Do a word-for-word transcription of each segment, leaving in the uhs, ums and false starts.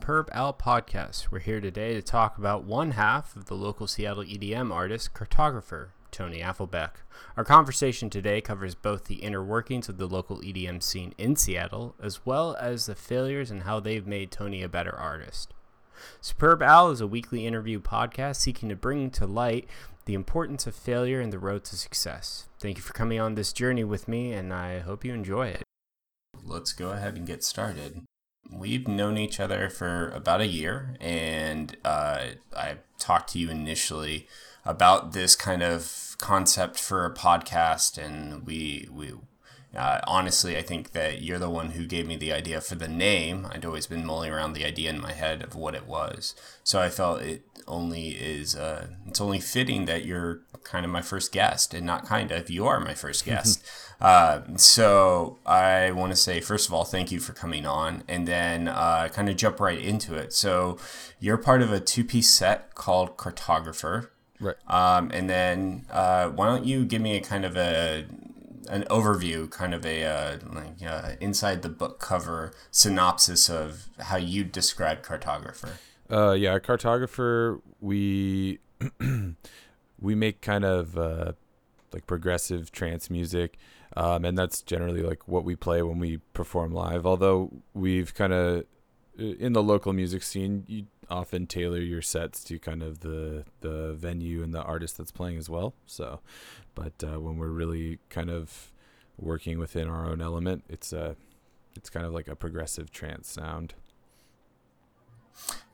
Superb Al podcast. We're here today to talk about one half of the local Seattle E D M artist, Cartographer, Tony Apfelbeck. Our conversation today covers both the inner workings of the local E D M scene in Seattle, as well as the failures and how they've made Tony a better artist. Superb Al is a weekly interview podcast seeking to bring to light the importance of failure and the road to success. Thank you for coming on this journey with me, and I hope you enjoy it. Let's go ahead and get started. We've known each other for about a year, and uh, I talked to you initially about this kind of concept for a podcast, and we we uh, honestly, I think that you're the one who gave me the idea for the name. I'd always been mulling around the idea in my head of what it was, so I felt it only is uh, it's only fitting that you're kind of my first guest, and not kind of, you are my first guest. Uh, so I want to say, first of all, thank you for coming on, and then uh, kind of jump right into it. So you're part of a two-piece set called Cartographer. Right. Um, and then uh, why don't you give me a kind of a an overview, kind of a uh, like uh, inside the book cover synopsis of how you describe Cartographer. Uh, yeah, Cartographer, we, we make kind of uh, like progressive trance music. Um, and that's generally like what we play when we perform live. Although we've kind of, in the local music scene, you often tailor your sets to kind of the the venue and the artist that's playing as well. So, but uh, when we're really kind of working within our own element, it's a, it's kind of like a progressive trance sound.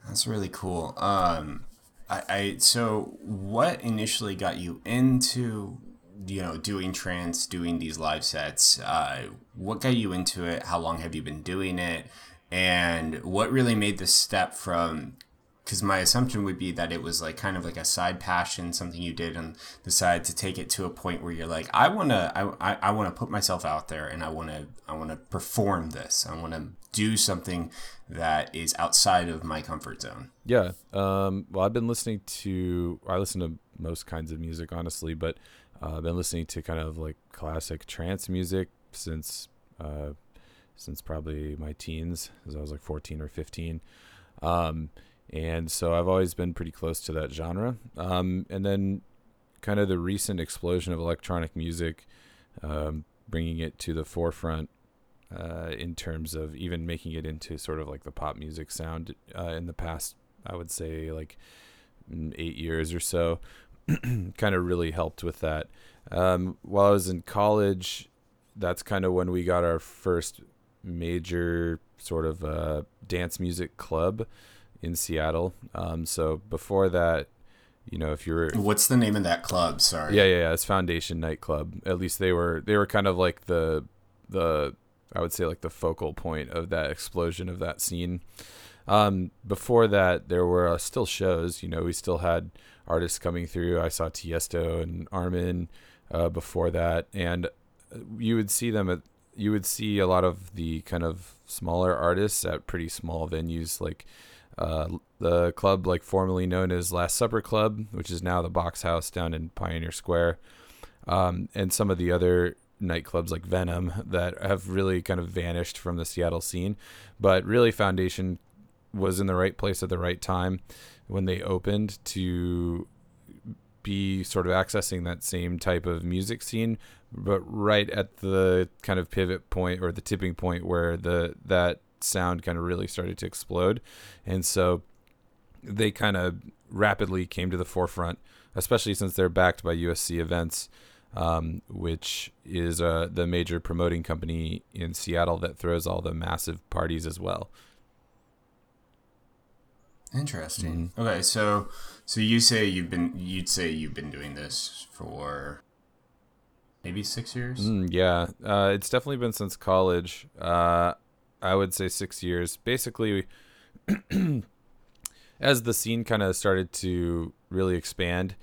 That's really cool. Um, I, I so what initially got you into, you know, doing trance, doing these live sets? Uh, what got you into it? How long have you been doing it? And what really made the step from, because my assumption would be that it was like kind of like a side passion, something you did on the side, to take it to a point where you're like, I want to, I, I, I want to put myself out there, and I want to, I want to perform this. I want to do something that is outside of my comfort zone. Yeah. Um, well, I've been listening to, I listen to most kinds of music, honestly, but I've uh, been listening to kind of like classic trance music since uh, since probably my teens, as I was like fourteen or fifteen. Um, and so I've always been pretty close to that genre. Um, and then kind of the recent explosion of electronic music, um, bringing it to the forefront uh, in terms of even making it into sort of like the pop music sound uh, in the past, I would say like eight years or so. Kind of really helped with that. Um, while I was in college, that's kind of when we got our first major sort of uh, dance music club in Seattle. Um, so before that, you know, if you were, what's the name of that club? Sorry. Yeah, yeah, yeah. It's Foundation Nightclub. At least they were. They were kind of like the the I would say like the focal point of that explosion of that scene. Um, before that, there were uh, still shows. You know, we still had artists coming through. I saw Tiesto and Armin uh, before that, and you would see them at, you would see a lot of the kind of smaller artists at pretty small venues, like uh, the club, like formerly known as Last Supper Club, which is now the Box House down in Pioneer Square, um, and some of the other nightclubs like Venom that have really kind of vanished from the Seattle scene. But really, Foundation was in the right place at the right time when they opened to be sort of accessing that same type of music scene, but right at the kind of pivot point or the tipping point where the that sound kind of really started to explode. And so they kind of rapidly came to the forefront, especially since they're backed by U S C Events, um, which is uh, the major promoting company in Seattle that throws all the massive parties as well. Interesting. Mm-hmm. Okay, so so you say you've been you'd say you've been doing this for maybe six years? Mm, yeah, uh, it's definitely been since college. Uh, I would say six years. Basically, as the scene kind of started to really expand,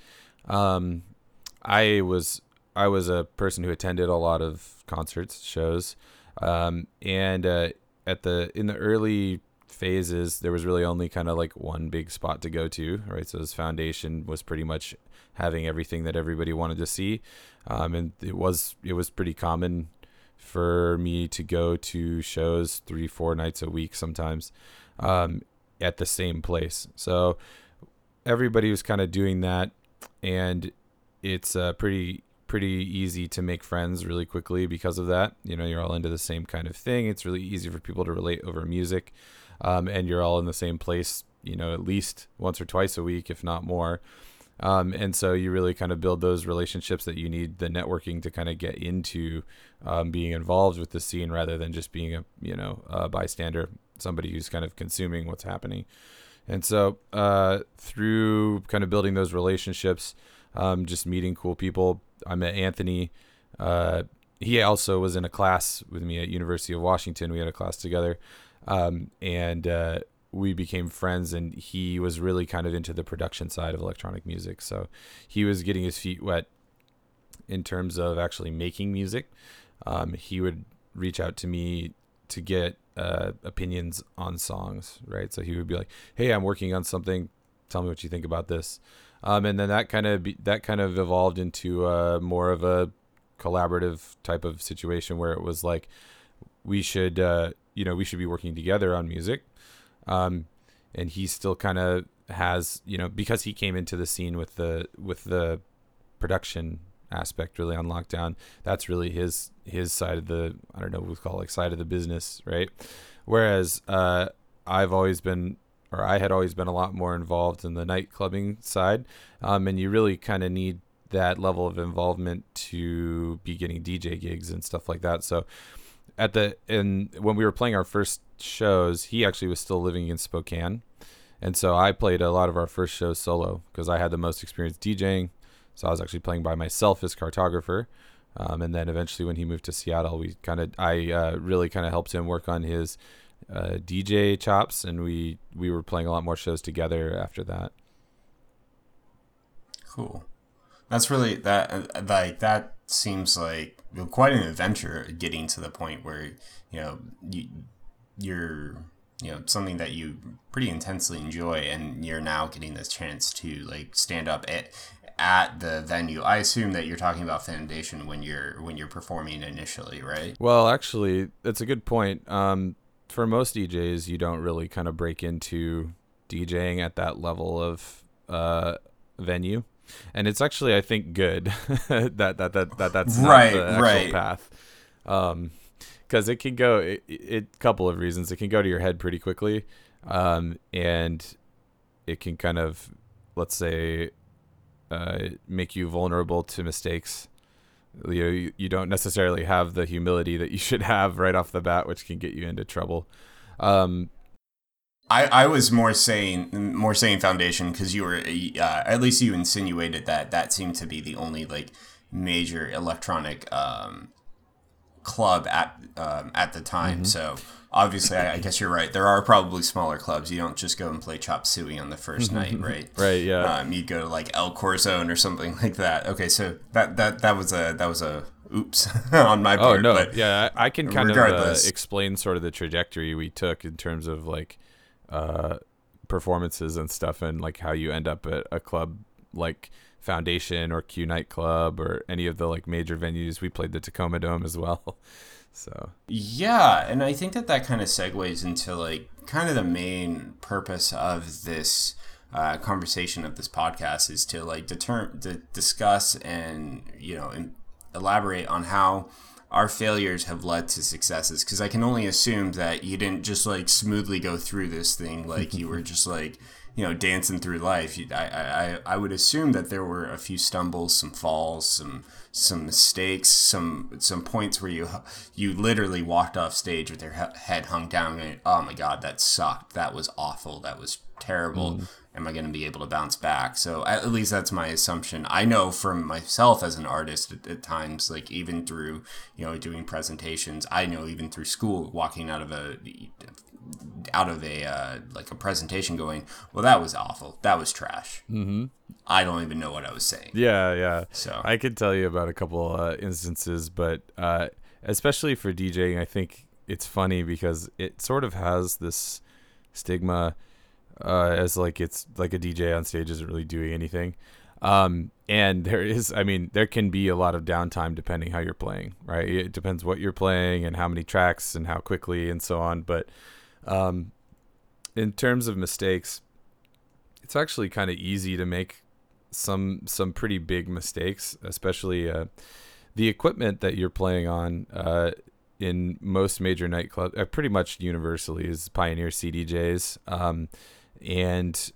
um, I was I was a person who attended a lot of concerts, shows, um, and uh, at the in the early phases, there was really only kind of like one big spot to go to, right? So this Foundation was pretty much having everything that everybody wanted to see, um, and it was it was pretty common for me to go to shows three, four nights a week sometimes, um, at the same place. So everybody was kind of doing that, and it's uh, pretty pretty easy to make friends really quickly because of that. You know, you're all into the same kind of thing. It's really easy for people to relate over music, um, and you're all in the same place, you know, at least once or twice a week, if not more. Um, and so you really kind of build those relationships that you need the networking to kind of get into, um, being involved with the scene rather than just being a, you know, a bystander, somebody who's kind of consuming what's happening. And so, uh, through kind of building those relationships, um, just meeting cool people, I met Anthony. Uh, he also was in a class with me at University of Washington. We had a class together, um, and, uh, we became friends, and he was really kind of into the production side of electronic music. So he was getting his feet wet in terms of actually making music. Um, he would reach out to me to get uh, opinions on songs, right? So he would be like, "Hey, I'm working on something. Tell me what you think about this." Um, and then that kind of be, that kind of evolved into uh, more of a collaborative type of situation where it was like, we should, uh, you know, we should be working together on music. Um, and he still kind of has, you know, because he came into the scene with the, with the production aspect really on lockdown. That's really his, his side of the, I don't know what we call it, like side of the business. Right. Whereas, uh, I've always been, or I had always been a lot more involved in the night clubbing side. Um, and you really kind of need that level of involvement to be getting D J gigs and stuff like that. So at the, and when we were playing our first shows, he actually was still living in Spokane, and so I played a lot of our first shows solo because I had the most experience DJing. So I was actually playing by myself as Cartographer, um, and then eventually when he moved to Seattle, we kind of I uh, really kind of helped him work on his uh, D J chops, and we we were playing a lot more shows together after that. Cool, that's really that like that seems like quite an adventure getting to the point where you know you. you're, you know, something that you pretty intensely enjoy, and you're now getting this chance to like stand up at, at the venue. I assume that you're talking about Foundation when you're, when you're performing initially, right? Well, actually, that's a good point. Um, for most D Js, you don't really kind of break into DJing at that level of, uh, venue. And it's actually, I think, good that, that, that, that, that's not right, the actual right. path. Um, Because it can go, it, it couple of reasons. It can go to your head pretty quickly, um, and it can kind of, let's say, uh, make you vulnerable to mistakes. You know, you, you don't necessarily have the humility that you should have right off the bat, which can get you into trouble. Um, I, I was more saying more saying Foundation because you were uh, at least you insinuated that that seemed to be the only like major electronic. Um, club at um, at the time. Mm-hmm. So obviously I, I guess you're right. There are probably smaller clubs. You don't just go and play Chop Suey on the first night, right? Right, yeah. Um, you go to like El Corazon or something like that. Okay, so that that, that was a that was a oops on my part. Oh no, but yeah, I, I can kind regardless. of uh, explain sort of the trajectory we took in terms of like uh, performances and stuff, and like how you end up at a club like Foundation or Q Nightclub or any of the like major venues. We played the Tacoma Dome as well. So yeah, and I think that that kind of segues into like kind of the main purpose of this uh, conversation of this podcast is to like deter- to discuss and you know and elaborate on how our failures have led to successes, because I can only assume that you didn't just like smoothly go through this thing like you were just like you know, dancing through life. I, I, I would assume that there were a few stumbles, some falls, some some mistakes, some some points where you you literally walked off stage with your head hung down and oh my God, that sucked. That was awful. That was terrible. Mm. Am I going to be able to bounce back? So at least that's my assumption. I know from myself as an artist at, at times, like even through, you know, doing presentations, I know even through school, walking out of a out of a uh, like a presentation going, well, that was awful. That was trash. Mm-hmm. I don't even know what I was saying. Yeah, yeah. So I could tell you about a couple uh, instances, but uh, especially for DJing, I think it's funny because it sort of has this stigma uh, as like it's like a D J on stage isn't really doing anything. Um, and there is, I mean, there can be a lot of downtime depending how you're playing, right? It depends what you're playing and how many tracks and how quickly and so on. But um, in terms of mistakes, it's actually kind of easy to make some some pretty big mistakes, especially uh, the equipment that you're playing on. Uh, in most major nightclubs, uh, pretty much universally, is Pioneer C D Js, um, and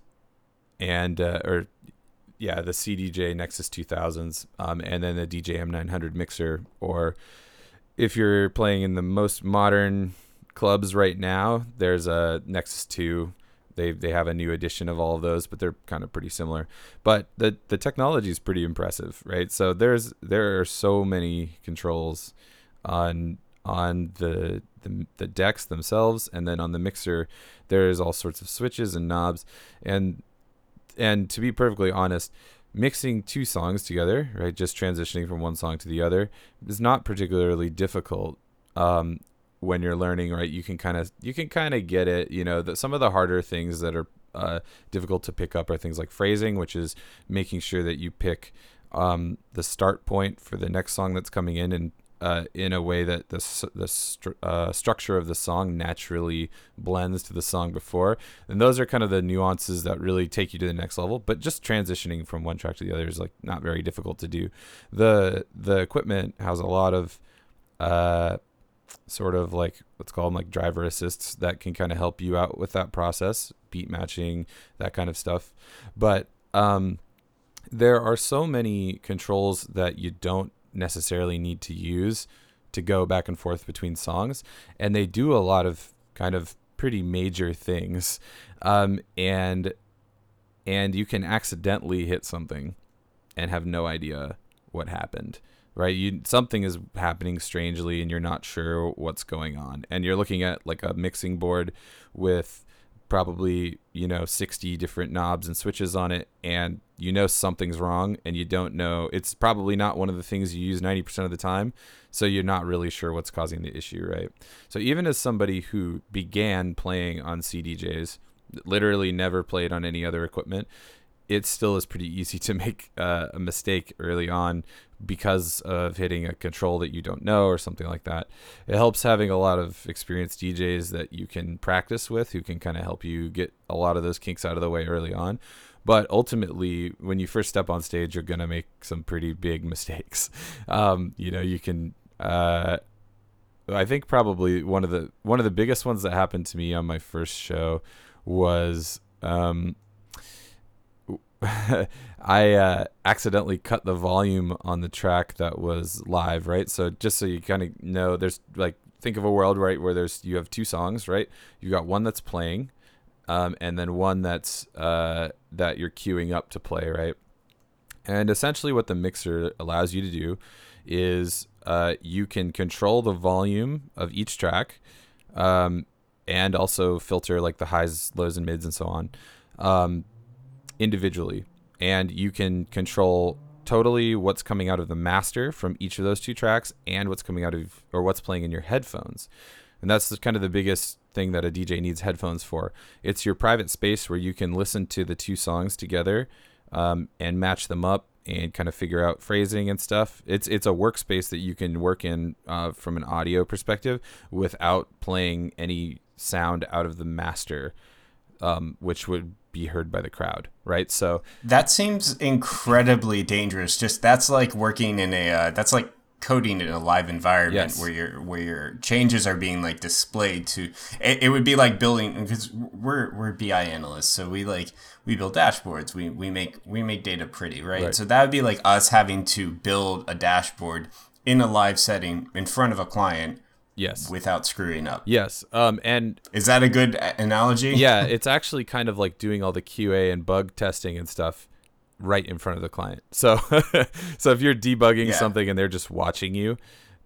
and uh, or yeah, the C D J Nexus two thousands, um, and then the D J M nine hundred mixer. Or if you're playing in the most modern clubs right now, there's a Nexus two. They they have a new edition of all of those, but they're kind of pretty similar. But the the technology is pretty impressive, right? So there's there are so many controls on on the, the the decks themselves, and then on the mixer, there's all sorts of switches and knobs. And and to be perfectly honest, mixing two songs together, right, just transitioning from one song to the other, is not particularly difficult. Um, when you're learning, right, you can kind of you can kind of get it. You know, that some of the harder things that are uh, difficult to pick up are things like phrasing, which is making sure that you pick um, the start point for the next song that's coming in, and uh, in a way that the the stru- uh, structure of the song naturally blends to the song before. And those are kind of the nuances that really take you to the next level. But just transitioning from one track to the other is like not very difficult to do. The the equipment has a lot of uh, sort of like, let's call them like driver assists that can kind of help you out with that process, beat matching, that kind of stuff. But um, there are so many controls that you don't necessarily need to use to go back and forth between songs. And they do a lot of kind of pretty major things. Um, and, and you can accidentally hit something and have no idea what happened. Right, you something is happening strangely, and you're not sure what's going on. And you're looking at like a mixing board with probably, you know, sixty different knobs and switches on it, and you know something's wrong, and you don't know. It's probably not one of the things you use ninety percent of the time, so you're not really sure what's causing the issue, right? So even as somebody who began playing on C D Js, literally never played on any other equipment, it still is pretty easy to make uh, a mistake early on because of hitting a control that you don't know or something like that. It helps having a lot of experienced D Js that you can practice with, who can kind of help you get a lot of those kinks out of the way early on. But ultimately, when you first step on stage, you're going to make some pretty big mistakes. Um, you know, you can, uh, I think probably one of the, one of the biggest ones that happened to me on my first show was, um, I uh, accidentally cut the volume on the track that was live, right? So just so you kind of know, there's like, think of a world, right, where there's you have two songs, right? You got one that's playing, um, and then one that's uh, that you're queuing up to play, right? And essentially, what the mixer allows you to do is uh, you can control the volume of each track, um, and also filter like the highs, lows, and mids, and so on. Um, individually, and you can control totally what's coming out of the master from each of those two tracks and what's coming out of or what's playing in your headphones. And that's kind of the biggest thing that a D J needs headphones for. It's your private space where you can listen to the two songs together um, and match them up and kind of figure out phrasing and stuff. It's it's a workspace that you can work in uh, from an audio perspective without playing any sound out of the master, um, which would be heard by the crowd, right? So that seems incredibly dangerous. Just that's like working in a uh, that's like coding in a live environment. Yes. where your where your changes are being like displayed to. It, it would be like building, because we're we're B I analysts, so we like we build dashboards. We we make we make data pretty, right? right? So that would be like us having to build a dashboard in a live setting in front of a client. Yes. Without screwing up. Yes. Um, and is that a good analogy? Yeah, it's actually kind of like doing all the Q A and bug testing and stuff right in front of the client. So so if you're debugging yeah. something and they're just watching you,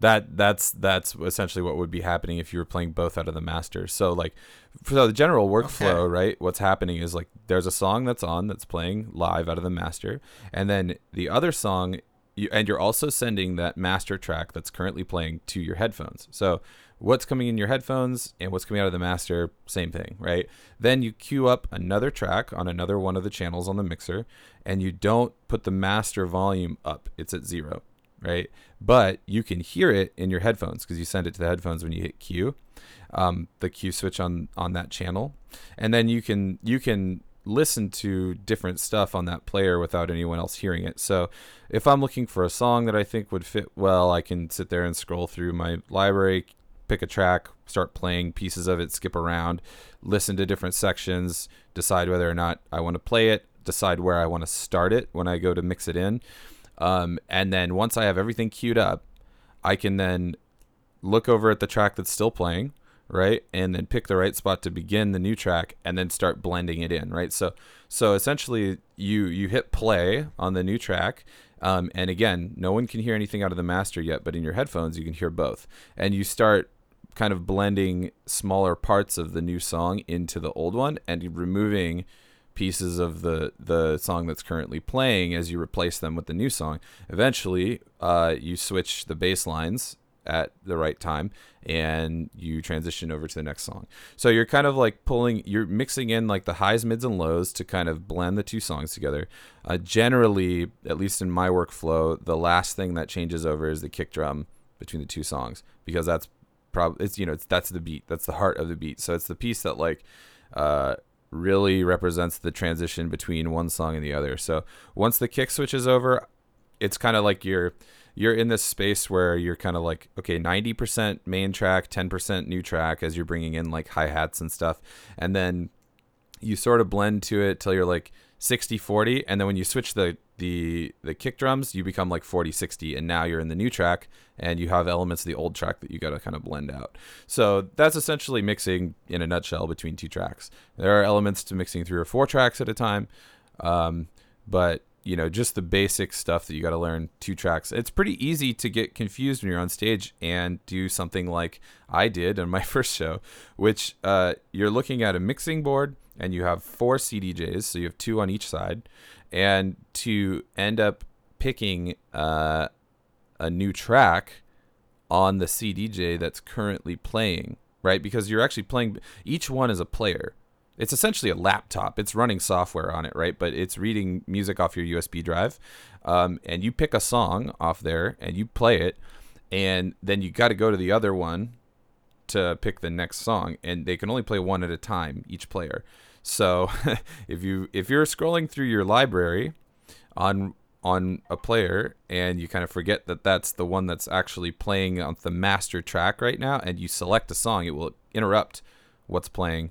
that that's that's essentially what would be happening if you were playing both out of the master. So like so the general workflow, okay. right? What's happening is like there's a song that's on that's playing live out of the master, and then the other song You, and you're also sending that master track that's currently playing to your headphones. So what's coming in your headphones and what's coming out of the master, same thing, right? Then you queue up another track on another one of the channels on the mixer, and you don't put the master volume up. It's at zero. right? But you can hear it in your headphones because you send it to the headphones when you hit Q, um, the Q switch on on that channel, and then you can you can listen to different stuff on that player without anyone else hearing it. So if I'm looking for a song that I think would fit well, I can sit there and scroll through my library, pick a track, start playing pieces of it, skip around, listen to different sections, decide whether or not I want to play it, decide where I want to start it when I go to mix it in. Um, and then once I have everything queued up, I can then look over at the track that's still playing, right? And then pick the right spot to begin the new track and then start blending it in, right? So so essentially you you hit play on the new track. Um, and again, no one can hear anything out of the master yet, but in your headphones, you can hear both. And you start kind of blending smaller parts of the new song into the old one and removing pieces of the the song that's currently playing as you replace them with the new song. Eventually, uh, you switch the bass lines at the right time and you transition over to the next song. So you're kind of like pulling, you're mixing in like the highs, mids, and lows to kind of blend the two songs together. Uh, generally, at least in my workflow, the last thing that changes over is the kick drum between the two songs, because that's probably, it's, you know, it's, that's the beat, that's the heart of the beat. So it's the piece that like, uh, really represents the transition between one song and the other. So once the kick switches over, it's kind of like you're you're in this space where you're kind of like, okay, ninety percent main track, ten percent new track as you're bringing in like hi-hats and stuff. And then you sort of blend to it till you're like sixty forty, and then when you switch the the the kick drums, you become like forty sixty, and now you're in the new track and you have elements of the old track that you got to kind of blend out. So that's essentially mixing in a nutshell between two tracks. There are elements to mixing three or four tracks at a time, um, but you know, just the basic stuff that you got to learn two tracks. It's pretty easy to get confused when you're on stage and do something like I did on my first show, which uh, you're looking at a mixing board and you have four C D Js, so you have two on each side, and to end up picking uh, a new track on the C D J that's currently playing, right? Because you're actually playing, each one is a player. It's essentially a laptop. It's running software on it, right? But it's reading music off your U S B drive, um, and you pick a song off there and you play it, and then you got to go to the other one to pick the next song, and they can only play one at a time, each player. So if you if you're scrolling through your library on on a player and you kind of forget that that's the one that's actually playing on the master track right now, and you select a song, it will interrupt what's playing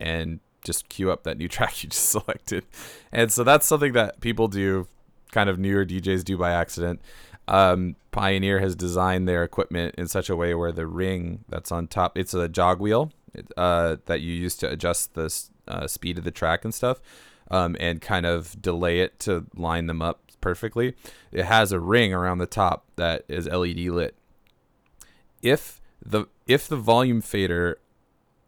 and just queue up that new track you just selected. And so that's something that people do, kind of newer D Js do by accident. Um, Pioneer has designed their equipment in such a way where the ring that's on top, it's a jog wheel uh, that you use to adjust the uh, speed of the track and stuff, um, and kind of delay it to line them up perfectly. It has a ring around the top that is L E D lit. If the if the volume fader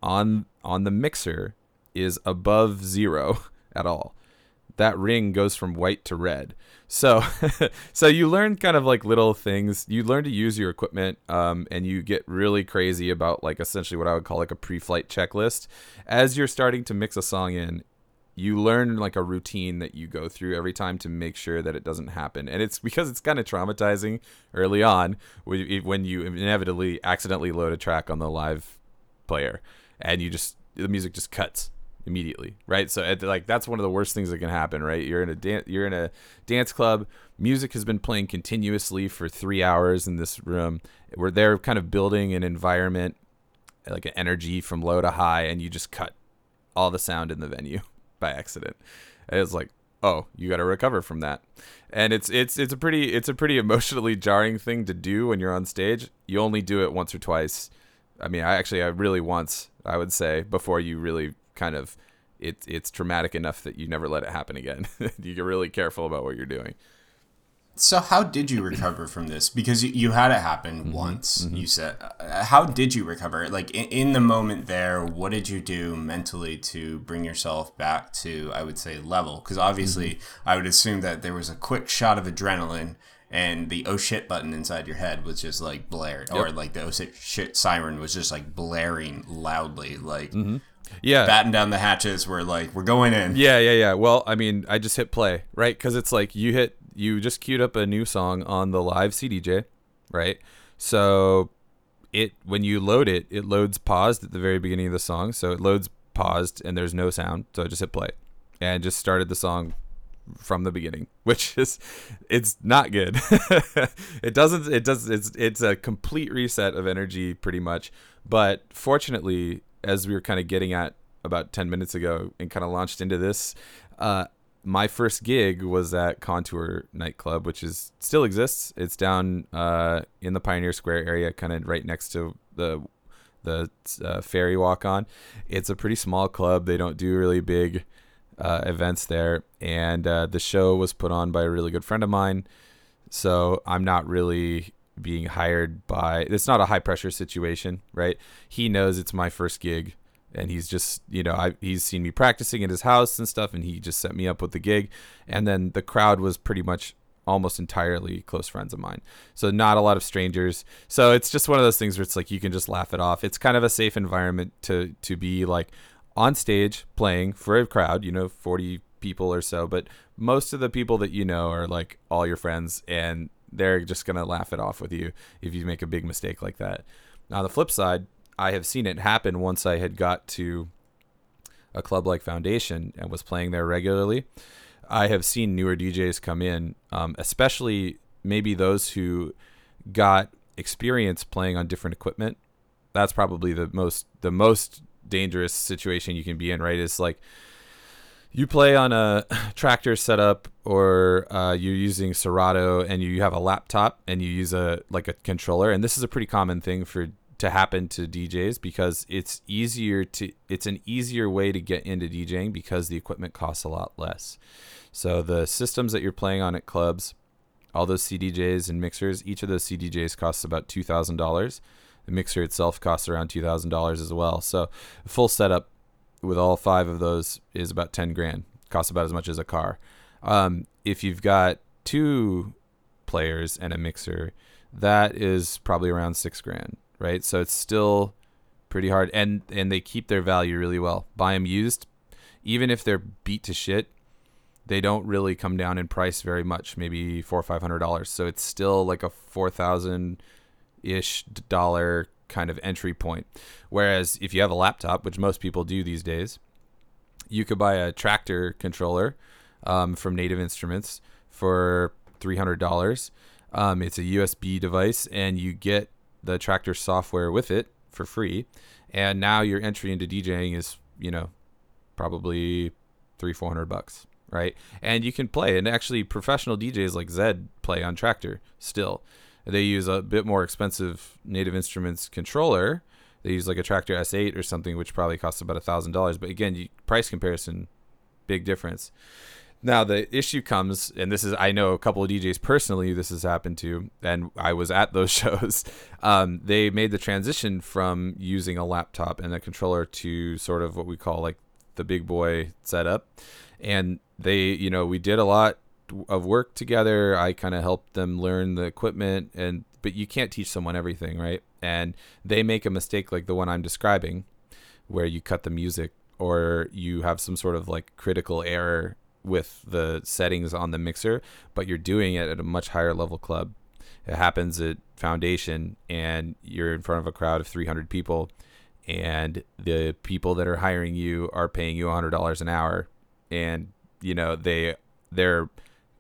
on on the mixer is above zero at all, that ring goes from white to red. So so you learn kind of like little things. You learn to use your equipment, um, and you get really crazy about like essentially what I would call like a pre-flight checklist. As you're starting to mix a song in, you learn like a routine that you go through every time to make sure that it doesn't happen. And it's because it's kind of traumatizing early on when you inevitably accidentally load a track on the live player and you just, the music just cuts immediately, right? So at, like, that's one of the worst things that can happen, right? You're in a dan- you're in a dance club. Music has been playing continuously for three hours in this room. We're there kind of building an environment, like an energy from low to high, and you just cut all the sound in the venue by accident. And it's like, oh, you got to recover from that. And it's it's it's a pretty it's a pretty emotionally jarring thing to do when you're on stage. You only do it once or twice. I mean, I actually I really once, I would say, before you really kind of it, it's traumatic enough that you never let it happen again. You get really careful about what you're doing. So how did you recover from this? Because you, you had it happen mm-hmm. once, mm-hmm. you said. Uh, how did you recover? Like in, in the moment there, what did you do mentally to bring yourself back to, I would say, level? Because obviously mm-hmm. I would assume that there was a quick shot of adrenaline and the oh shit button inside your head was just like blared. Yep. Or like the oh shit siren was just like blaring loudly, like... Mm-hmm. Yeah, batten down the hatches, we're like, we're going in. Yeah yeah yeah well, I mean, I just hit play, right? Because it's like you hit you just queued up a new song on the live C D J, right? So it when you load it, it loads paused at the very beginning of the song. So it loads paused and there's no sound. So I just hit play and just started the song from the beginning, which is, it's not good. It doesn't, it does, it's, it's a complete reset of energy pretty much. But fortunately, as we were kind of getting at about ten minutes ago and kind of launched into this, uh, my first gig was at Contour Nightclub, which is still exists. It's down uh, in the Pioneer Square area, kind of right next to the the uh, ferry walk on. It's a pretty small club. They don't do really big uh, events there. And uh, the show was put on by a really good friend of mine. So I'm not really being hired by, it's not a high pressure situation, right? He knows it's my first gig. And he's just, you know, I, he's seen me practicing at his house and stuff, and he just set me up with the gig. And then the crowd was pretty much almost entirely close friends of mine. So not a lot of strangers. So it's just one of those things where it's like you can just laugh it off. It's kind of a safe environment to to be like on stage playing for a crowd, you know, forty people or so. But most of the people that you know are like all your friends, and they're just going to laugh it off with you if you make a big mistake like that. On the flip side, I have seen it happen once I had got to a club like Foundation and was playing there regularly. I have seen newer D Js come in, um, especially maybe those who got experience playing on different equipment. That's probably the most the most dangerous situation you can be in, right? It's like you play on a Traktor setup, or uh, you're using Serato, and you have a laptop and you use a like a controller. And this is a pretty common thing for to happen to D Js, because it's easier to it's an easier way to get into DJing because the equipment costs a lot less. So the systems that you're playing on at clubs, all those C D Js and mixers, each of those C D Js costs about two thousand dollars. The mixer itself costs around two thousand dollars as well. So a full setup with all five of those is about ten grand. It costs about as much as a car. Um, if you've got two players and a mixer, that is probably around six grand. Right, so it's still pretty hard, and and they keep their value really well. Buy them used, even if they're beat to shit, they don't really come down in price very much. Maybe four or five hundred dollars. So it's still like a four thousand ish dollar kind of entry point. Whereas if you have a laptop, which most people do these days, you could buy a Traktor controller um, from Native Instruments for three hundred dollars. Um, it's a U S B device, and you get the Traktor software with it for free, and now your entry into DJing is, you know, probably three four hundred bucks, right? And you can play, and actually professional D Js like Zed play on Traktor still. They use a bit more expensive Native Instruments controller. They use like a Tractor S eight or something, which probably costs about a thousand dollars, but again, you, price comparison, big difference. Now the issue comes, and this is, I know a couple of D Js personally this has happened to, and I was at those shows. Um, they made the transition from using a laptop and a controller to sort of what we call like the big boy setup. And they, you know, we did a lot of work together. I kind of helped them learn the equipment, and but you can't teach someone everything, right? And they make a mistake like the one I'm describing, where you cut the music or you have some sort of like critical error with the settings on the mixer, but you're doing it at a much higher level club. It happens at Foundation, and you're in front of a crowd of three hundred people, and the people that are hiring you are paying you one hundred dollars an hour. And, you know, they, they're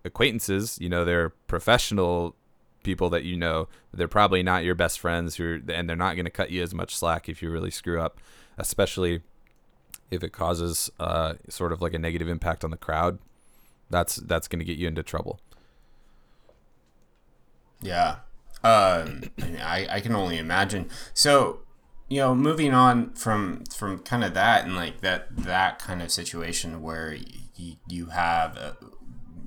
acquaintances, you know, they're professional people that, you know, they're probably not your best friends who, and they're not going to cut you as much slack if you really screw up, especially if it causes uh, sort of like a negative impact on the crowd. That's that's going to get you into trouble. Yeah, um, I I can only imagine. So, you know, moving on from from kind of that, and like that that kind of situation where you you have a,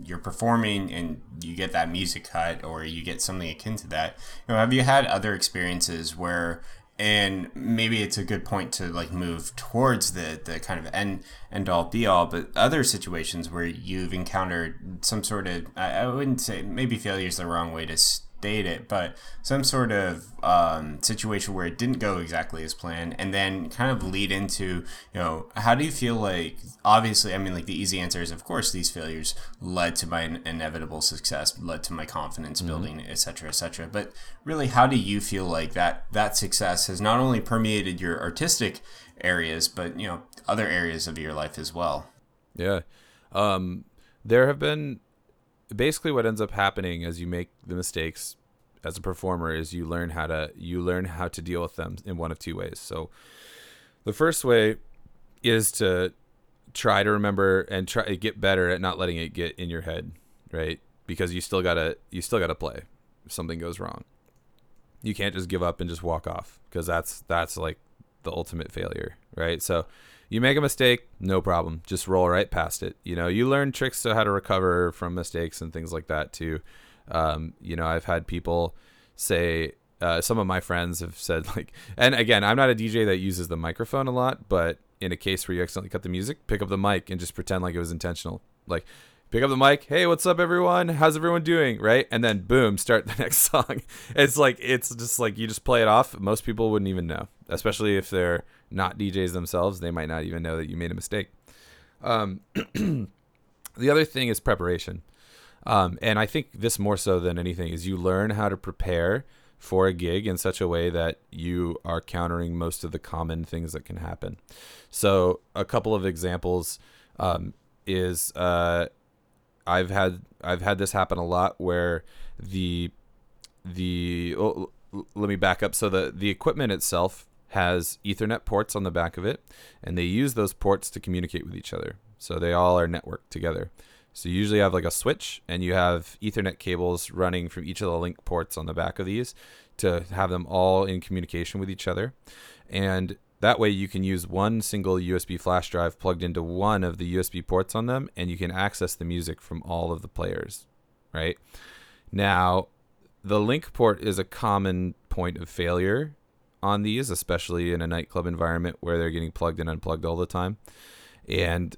you're performing and you get that music cut, or you get something akin to that. You know, have you had other experiences where? And maybe it's a good point to like move towards the, the kind of end end all be all, but other situations where you've encountered some sort of, I, I wouldn't say, maybe failure is the wrong way to date it, but some sort of um, situation where it didn't go exactly as planned, and then kind of lead into, you know, how do you feel like, obviously, I mean, like the easy answer is, of course, these failures led to my in- inevitable success, led to my confidence mm-hmm. building, et cetera, et cetera. But really, how do you feel like that that success has not only permeated your artistic areas, but, you know, other areas of your life as well? Yeah. Um, there have been, basically what ends up happening as you make the mistakes as a performer is you learn how to, you learn how to deal with them in one of two ways. So the first way is to try to remember and try to get better at not letting it get in your head, right? Because you still gotta, you still gotta play. If something goes wrong, you can't just give up and just walk off, because that's, that's like the ultimate failure, right? So you make a mistake, no problem. Just roll right past it. You know, you learn tricks to how to recover from mistakes and things like that too. Um, you know, I've had people say, uh, some of my friends have said, like, and again, I'm not a D J that uses the microphone a lot, but in a case where you accidentally cut the music, pick up the mic and just pretend like it was intentional. Like, pick up the mic. Hey, what's up, everyone? How's everyone doing? Right? And then boom, start the next song. It's like, it's just like, you just play it off. Most people wouldn't even know, especially if they're not D Js themselves. They might not even know that you made a mistake. Um, the other thing is preparation. Um, and I think this more so than anything is you learn how to prepare for a gig in such a way that you are countering most of the common things that can happen. So a couple of examples um, is uh, I've had I've had this happen a lot where the the oh, let me back up. So the the equipment itself has Ethernet ports on the back of it, and they use those ports to communicate with each other. So they all are networked together. So you usually have like a switch, and you have Ethernet cables running from each of the link ports on the back of these to have them all in communication with each other. And that way you can use one single U S B flash drive plugged into one of the U S B ports on them, and you can access the music from all of the players, right? Now, the link port is a common point of failure on these, especially in a nightclub environment where they're getting plugged and unplugged all the time. And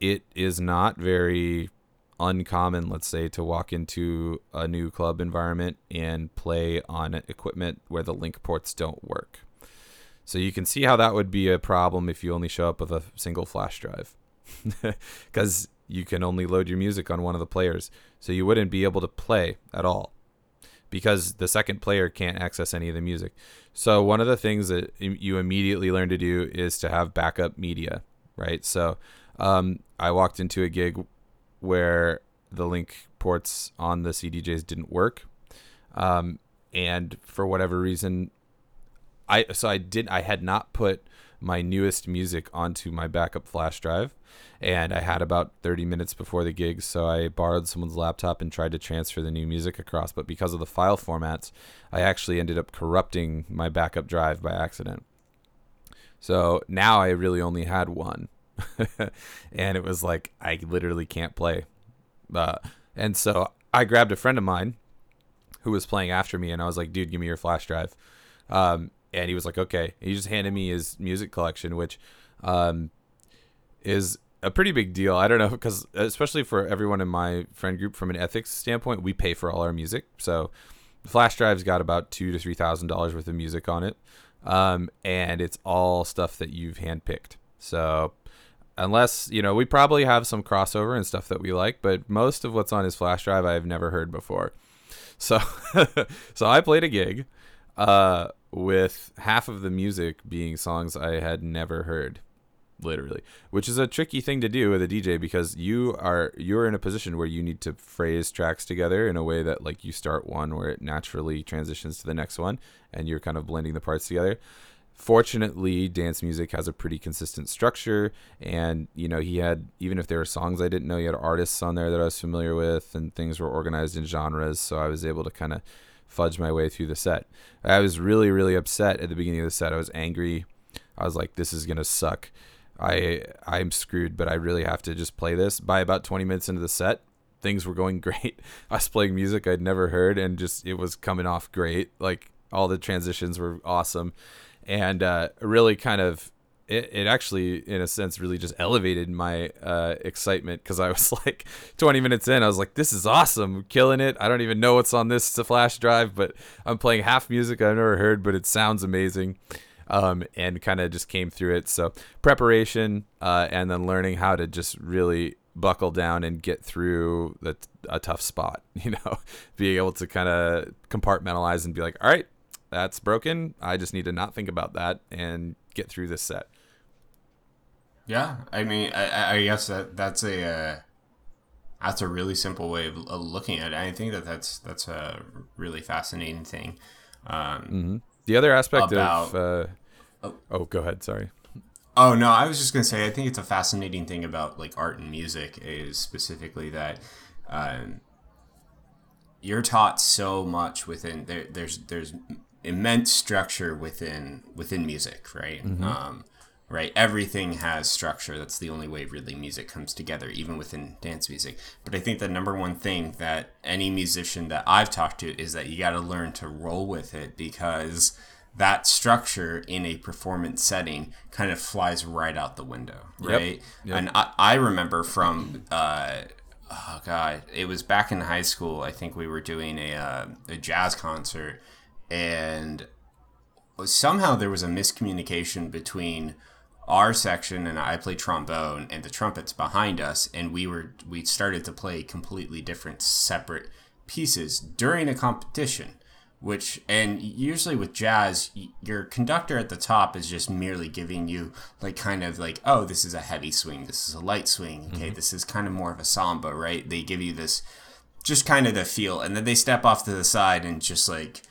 it is not very uncommon, let's say, to walk into a new club environment and play on equipment where the link ports don't work. So you can see how that would be a problem if you only show up with a single flash drive, because you can only load your music on one of the players. So you wouldn't be able to play at all, because the second player can't access any of the music. So one of the things that you immediately learn to do is to have backup media, right? So um, I walked into a gig where the link ports on the C D Js didn't work. Um, and for whatever reason, I so I did I had not put my newest music onto my backup flash drive, and I had about thirty minutes before the gig, so I borrowed someone's laptop and tried to transfer the new music across, but because of the file formats, I actually ended up corrupting my backup drive by accident. So now I really only had one, and it was like, I literally can't play. Uh, and so I grabbed a friend of mine who was playing after me, and I was like, dude, give me your flash drive. Um, and he was like, okay. He just handed me his music collection, which um, is a pretty big deal. I don't know, because especially for everyone in my friend group, from an ethics standpoint, we pay for all our music. So the flash drive's got about two to three thousand dollars worth of music on it, um, and it's all stuff that you've handpicked. So unless, you know, we probably have some crossover and stuff that we like, but most of what's on his flash drive I've never heard before. So so I played a gig uh, with half of the music being songs I had never heard, literally, which is a tricky thing to do with a D J, because you are you're in a position where you need to phrase tracks together in a way that, like, you start one where it naturally transitions to the next one, and you're kind of blending the parts together. Fortunately, dance music has a pretty consistent structure, and, you know, he had, even if there were songs I didn't know, he had artists on there that I was familiar with, and things were organized in genres, so I was able to kind of fudge my way through the set. I was really, really upset at the beginning of the set. I was angry. I was like, this is gonna suck. I I'm screwed, but I really have to just play this. By about twenty minutes into the set, things were going great. I was playing music I'd never heard, and just it was coming off great. Like, all the transitions were awesome, and uh, really kind of it, it actually, in a sense, really just elevated my uh, excitement, because I was like twenty minutes in, I was like, this is awesome. I'm killing it. I don't even know what's on this flash drive, but I'm playing half music I've never heard, but it sounds amazing. Um, and kind of just came through it. So preparation, uh, and then learning how to just really buckle down and get through the, a tough spot, you know, being able to kind of compartmentalize and be like, all right, that's broken. I just need to not think about that and get through this set. Yeah. I mean, I, I guess that that's a, uh, that's a really simple way of looking at it. I think that that's, that's a really fascinating thing. Um, mm-hmm. The other aspect about, of, uh, oh, oh, go ahead. Sorry. Oh, no, I was just going to say, I think it's a fascinating thing about like art and music is specifically that um, you're taught so much within there. There's there's immense structure within within music, right? Mm-hmm. Um, right. Everything has structure. That's the only way really music comes together, even within dance music. But I think the number one thing that any musician that I've talked to is that you got to learn to roll with it, because that structure in a performance setting kind of flies right out the window, right? Yep, yep. And I, I remember from, uh, oh God, it was back in high school. I think we were doing a, uh, a jazz concert, and somehow there was a miscommunication between our section, and I played trombone, and the trumpets behind us, and we were we started to play completely different separate pieces during a competition. Which, and usually with jazz, your conductor at the top is just merely giving you like kind of like, oh, this is a heavy swing, this is a light swing, okay, mm-hmm. This is kind of more of a samba, right? They give you this, just kind of the feel, and then they step off to the side and just like,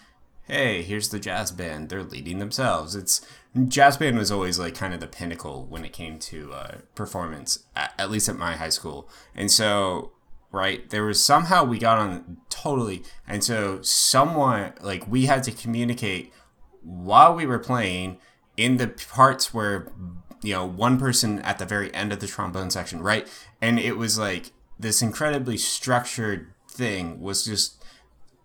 hey, here's the jazz band, they're leading themselves. It's, jazz band was always like kind of the pinnacle when it came to uh, performance, at, at least at my high school, and so... Right. There was somehow we got on totally. And so someone like we had to communicate while we were playing in the parts where, you know, one person at the very end of the trombone section. Right. And it was like this incredibly structured thing was just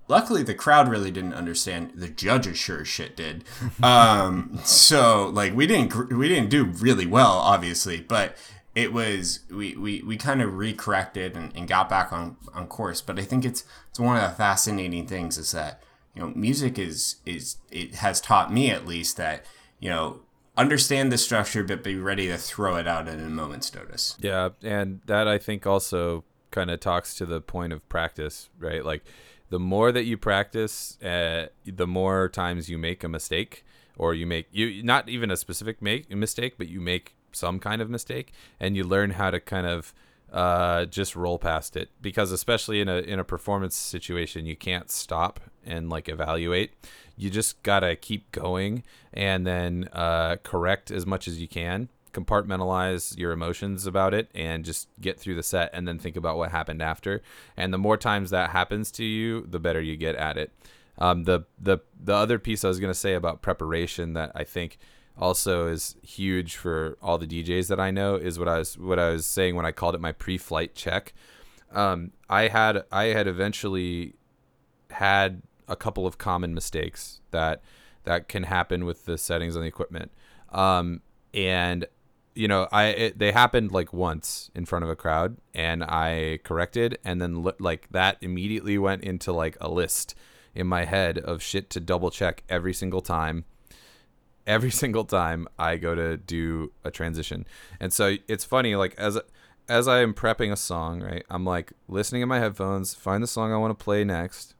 luckily the crowd really didn't understand. The judges sure as shit did. um, so like we didn't we didn't do really well, obviously, but it was, we, we, we kind of recorrected and, and got back on, on course. But I think it's it's one of the fascinating things is that, you know, music is, is it has taught me at least that, you know, understand the structure, but be ready to throw it out at a moment's notice. Yeah. And that I think also kind of talks to the point of practice, right? Like the more that you practice, uh, the more times you make a mistake, or you make, you not even a specific make mistake, but you make some kind of mistake, and you learn how to kind of uh just roll past it, because especially in a in a performance situation, you can't stop and like evaluate. You just gotta keep going and then uh correct as much as you can, compartmentalize your emotions about it, and just get through the set, and then think about what happened after. And the more times that happens to you, the better you get at it. um the the the other piece I was going to say about preparation that I think also is huge for all the D Js that I know is what I was what I was saying when I called it my pre-flight check. Um, I had I had eventually had a couple of common mistakes that that can happen with the settings on the equipment, um, and you know I it, they happened like once in front of a crowd, and I corrected, and then li- like that immediately went into like a list in my head of shit to double check every single time. Every single time I go to do a transition. And so it's funny, like as as I am prepping a song, right, I'm like listening in my headphones, find the song I want to play next.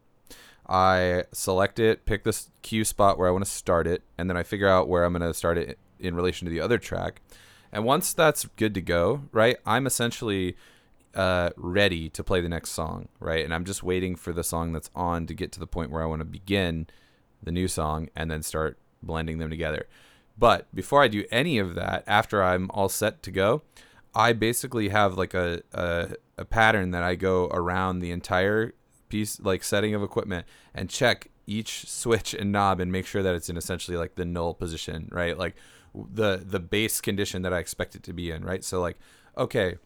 I select it, pick this cue spot where I want to start it, and then I figure out where I'm going to start it in relation to the other track. And once that's good to go, right, I'm essentially uh, ready to play the next song, right? And I'm just waiting for the song that's on to get to the point where I want to begin the new song and then start blending them together. But before I do any of that, after I'm all set to go, I basically have like a, a a pattern that I go around the entire piece, like setting of equipment, and check each switch and knob and make sure that it's in essentially like the null position, right? Like the the base condition that I expect it to be in, right? So like, okay,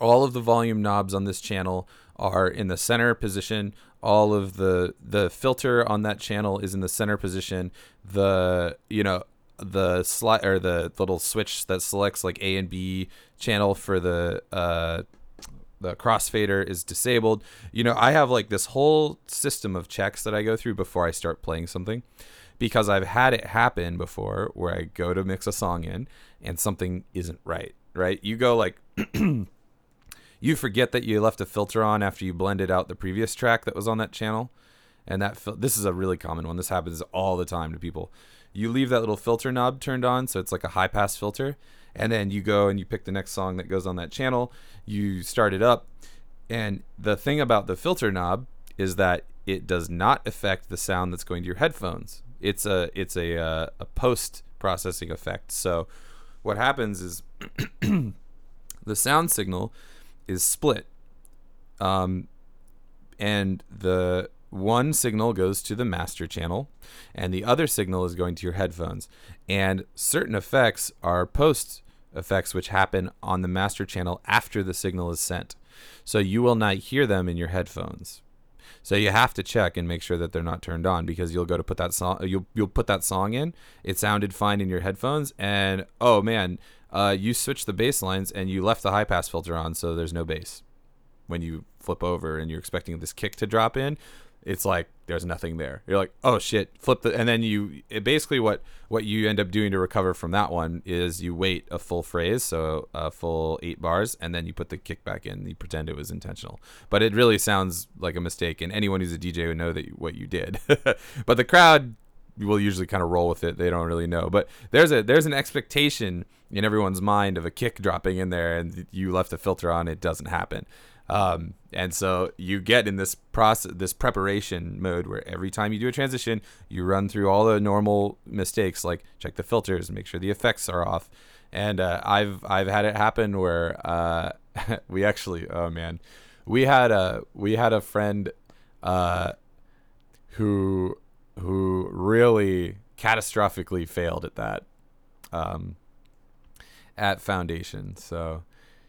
all of the volume knobs on this channel are in the center position. All of the the filter on that channel is in the center position. The, you know, the slide or the little switch that selects like A and B channel for the uh, the crossfader is disabled. You know, I have like this whole system of checks that I go through before I start playing something, because I've had it happen before where I go to mix a song in and something isn't right. Right? You go like you forget that you left a filter on after you blended out the previous track that was on that channel, and that fil- this is a really common one. This happens all the time to people. You leave that little filter knob turned on, so it's like a high pass filter, and then you go and you pick the next song that goes on that channel. You start it up, and the thing about the filter knob is that it does not affect the sound that's going to your headphones. It's a it's a a, a post processing effect. So what happens is the sound signal is split, um, and the one signal goes to the master channel and the other signal is going to your headphones, and certain effects are post effects which happen on the master channel after the signal is sent, so you will not hear them in your headphones. So you have to check and make sure that they're not turned on, because you'll go to put that song you'll you'll put that song in, it sounded fine in your headphones, and oh man, uh, you switched the bass lines and you left the high pass filter on, so there's no bass when you flip over and you're expecting this kick to drop in. It's like there's nothing there. You're like, oh shit, flip the, and then you it basically what what you end up doing to recover from that one is you wait a full phrase, so a full eight bars, and then you put the kick back in. You pretend it was intentional, but it really sounds like a mistake. And anyone who's a D J would know that you, what you did. But the crowd will usually kind of roll with it. They don't really know. But there's a there's an expectation in everyone's mind of a kick dropping in there, and you left a filter on. It doesn't happen. Um, and so you get in this process, this preparation mode where every time you do a transition, you run through all the normal mistakes, like check the filters, make sure the effects are off. And, uh, I've, I've had it happen where, uh, we actually, oh man, we had a, we had a friend, uh, who, who really catastrophically failed at that, um, at Foundation. So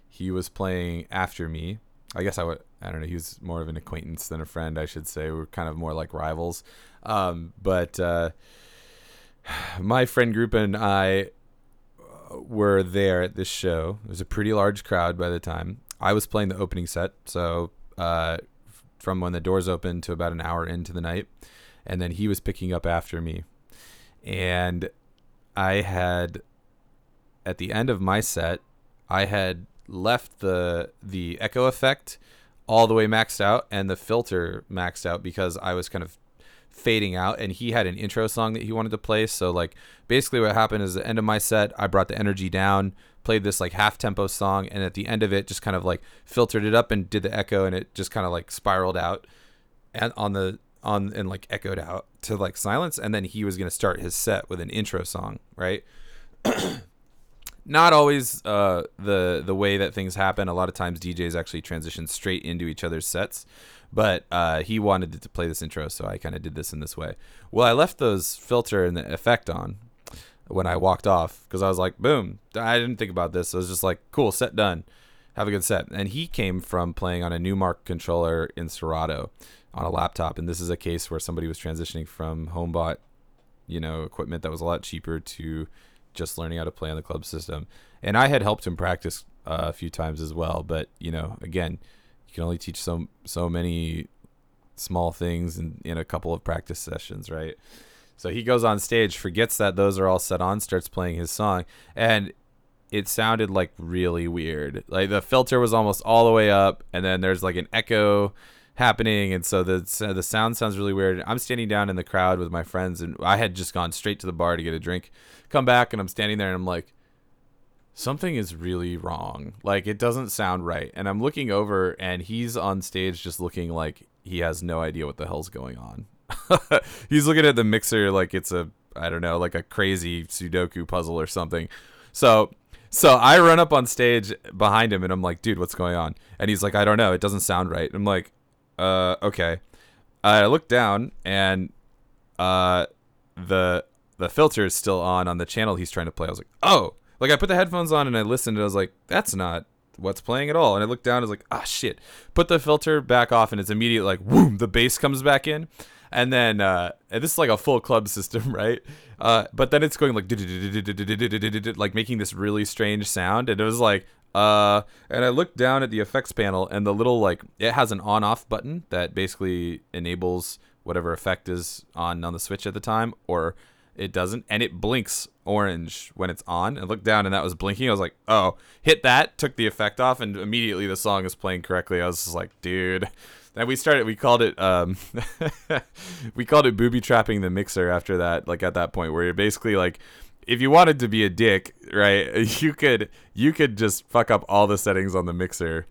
he was playing after me. I guess I would, I don't know. He was more of an acquaintance than a friend, I should say. We're kind of more like rivals. Um, but uh, my friend group and I were there at this show. It was a pretty large crowd by the time. I was playing the opening set. So uh, from when the doors opened to about an hour into the night. And then he was picking up after me. And I had, at the end of my set, I had left the the echo effect all the way maxed out and the filter maxed out, because I was kind of fading out, and he had an intro song that he wanted to play. So like basically what happened is, the end of my set, I brought the energy down, played this like half tempo song, and at the end of it just kind of like filtered it up and did the echo, and it just kind of like spiraled out and on the on and like echoed out to like silence. And then he was going to start his set with an intro song, right? Not always uh, the the way that things happen. A lot of times D Js actually transition straight into each other's sets, but uh, he wanted to play this intro, so I kind of did this in this way. Well, I left those filter and the effect on when I walked off, because I was like, boom. I didn't think about this. I was just like, cool, set done. Have a good set. And he came from playing on a Newmark controller in Serato on a laptop, and this is a case where somebody was transitioning from home-bought, you know, equipment that was a lot cheaper to just learning how to play on the club system. And I had helped him practice uh, a few times as well, but you know, again, you can only teach so so many small things in, in a couple of practice sessions, right? So he goes on stage, forgets that those are all set on, starts playing his song, and it sounded like really weird. Like the filter was almost all the way up, and then there's like an echo happening, and so the the sound sounds really weird. I'm standing down in the crowd with my friends, and I had just gone straight to the bar to get a drink, come back, and I'm standing there and I'm like, something is really wrong, like it doesn't sound right. And I'm looking over and he's on stage just looking like he has no idea what the hell's going on. He's looking at the mixer like it's a I don't know like a crazy Sudoku puzzle or something. So so I run up on stage behind him and I'm like, dude, what's going on? And he's like, I don't know, it doesn't sound right. I'm like, Uh, okay. I look down and, uh, the, the filter is still on, on the channel he's trying to play. I was like, oh, like I put the headphones on and I listened and I was like, that's not what's playing at all. And I looked down and I was like, ah, shit, put the filter back off, and it's immediate, like, whoom, the bass comes back in. And then uh, and this is like a full club system, right? Uh, but then it's going like like making this really strange sound, and it was like uh. And I looked down at the effects panel, and the little like it has an on-off button that basically enables whatever effect is on on the switch at the time, or it doesn't, and it blinks orange when it's on. I looked down, and that was blinking. I was like, oh, hit that. Took the effect off, and immediately the song is playing correctly. I was just like, dude. And we started, we called it, um, we called it booby trapping the mixer after that, like at that point where you're basically like, if you wanted to be a dick, right, you could, you could just fuck up all the settings on the mixer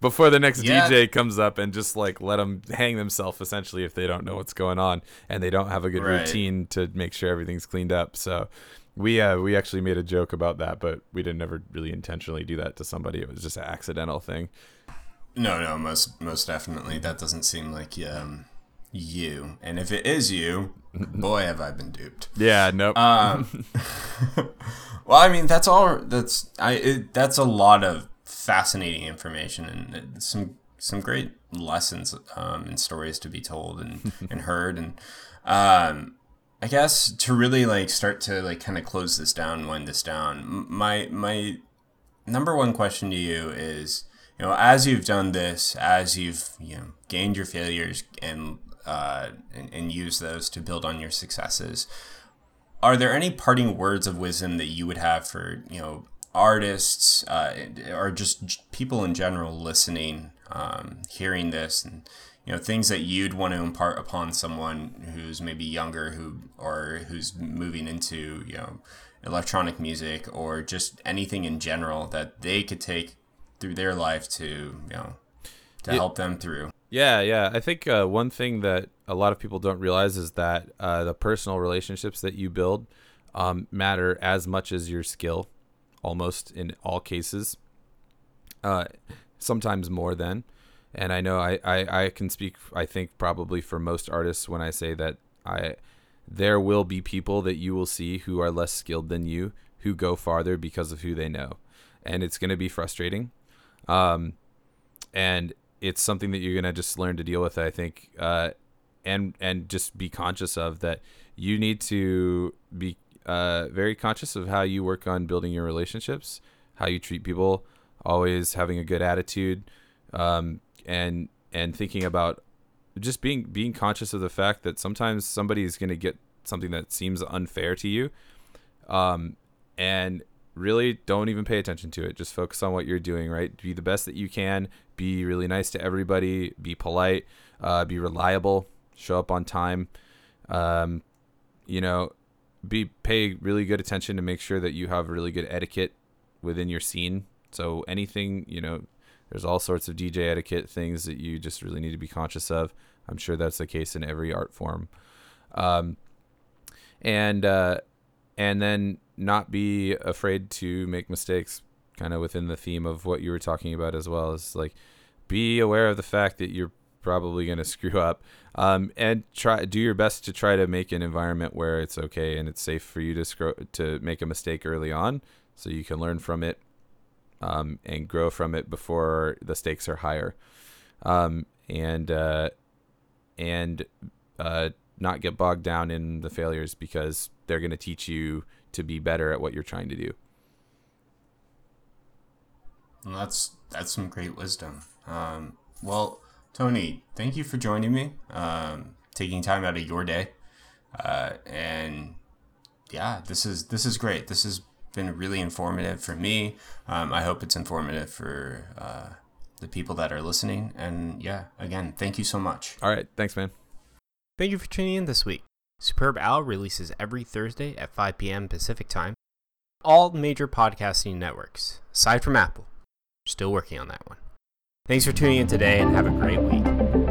before the next yeah. D J comes up and just like let them hang themselves essentially if they don't know what's going on and they don't have a good right. routine to make sure everything's cleaned up. So we, uh, we actually made a joke about that, but we didn't ever really intentionally do that to somebody. It was just an accidental thing. No, no, most most definitely. That doesn't seem like um, you. And if it is you, boy, have I been duped. Yeah, nope. Um, well, I mean, that's all. That's I. It, that's a lot of fascinating information and some some great lessons um, and stories to be told and, and heard. And um, I guess to really like start to like kind of close this down, wind this down. My my number one question to you is. You know, as you've done this, as you've you know gained your failures and uh, and, and used those to build on your successes, are there any parting words of wisdom that you would have for you know artists uh, or just people in general listening, um, hearing this, and you know things that you'd want to impart upon someone who's maybe younger who or who's moving into you know electronic music or just anything in general that they could take through their life to, you know, to help them through. Yeah, yeah. I think uh, one thing that a lot of people don't realize is that uh, the personal relationships that you build um, matter as much as your skill, almost in all cases, uh, sometimes more than. And I know I, I, I can speak, I think, probably for most artists when I say that I there will be people that you will see who are less skilled than you who go farther because of who they know. And it's going to be frustrating. Um, and it's something that you're going to just learn to deal with, I think, uh, and, and just be conscious of that. You need to be, uh, very conscious of how you work on building your relationships, how you treat people, always having a good attitude, um, and, and thinking about just being, being conscious of the fact that sometimes somebody is going to get something that seems unfair to you. Um, and, really don't even pay attention to it. Just focus on what you're doing, right? Be the best that you can. Be really nice to everybody. Be polite. Uh, be reliable. Show up on time. Um, you know, be pay really good attention to make sure that you have really good etiquette within your scene. So anything, you know, there's all sorts of D J etiquette things that you just really need to be conscious of. I'm sure that's the case in every art form. Um, and, uh, and then, not be afraid to make mistakes, kind of within the theme of what you were talking about as well. Is like, be aware of the fact that you're probably going to screw up, um, and try do your best to try to make an environment where it's okay and it's safe for you to scro- to make a mistake early on, so you can learn from it, um, and grow from it before the stakes are higher, um, and uh, and uh, not get bogged down in the failures because they're going to teach you to be better at what you're trying to do. Well, that's that's some great wisdom. Um, well, Tony, thank you for joining me, um, taking time out of your day, uh, and yeah, this is this is great. This has been really informative for me. Um, I hope it's informative for uh, the people that are listening. And yeah, again, thank you so much. All right, thanks, man. Thank you for tuning in this week. Superb Al releases every Thursday at five p.m. Pacific Time. All major podcasting networks, aside from Apple. Still working on that one. Thanks for tuning in today and have a great week.